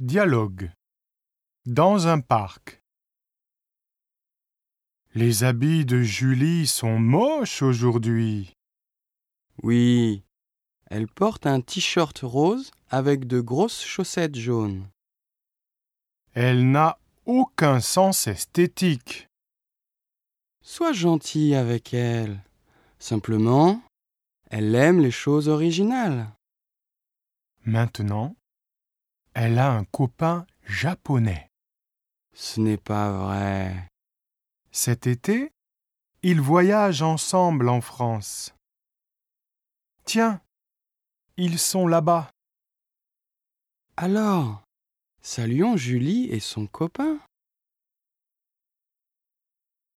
Dialogue. Dans un parc. Les habits de Julie sont moches aujourd'hui. Oui, elle porte un t-shirt rose avec de grosses chaussettes jaunes. Elle n'a aucun sens esthétique. Sois gentil avec elle. Simplement, elle aime les choses originales. Maintenant, elle a un copain japonais. Ce n'est pas vrai. Cet été, ils voyagent ensemble en France. Tiens, ils sont là-bas. Alors, saluons Julie et son copain.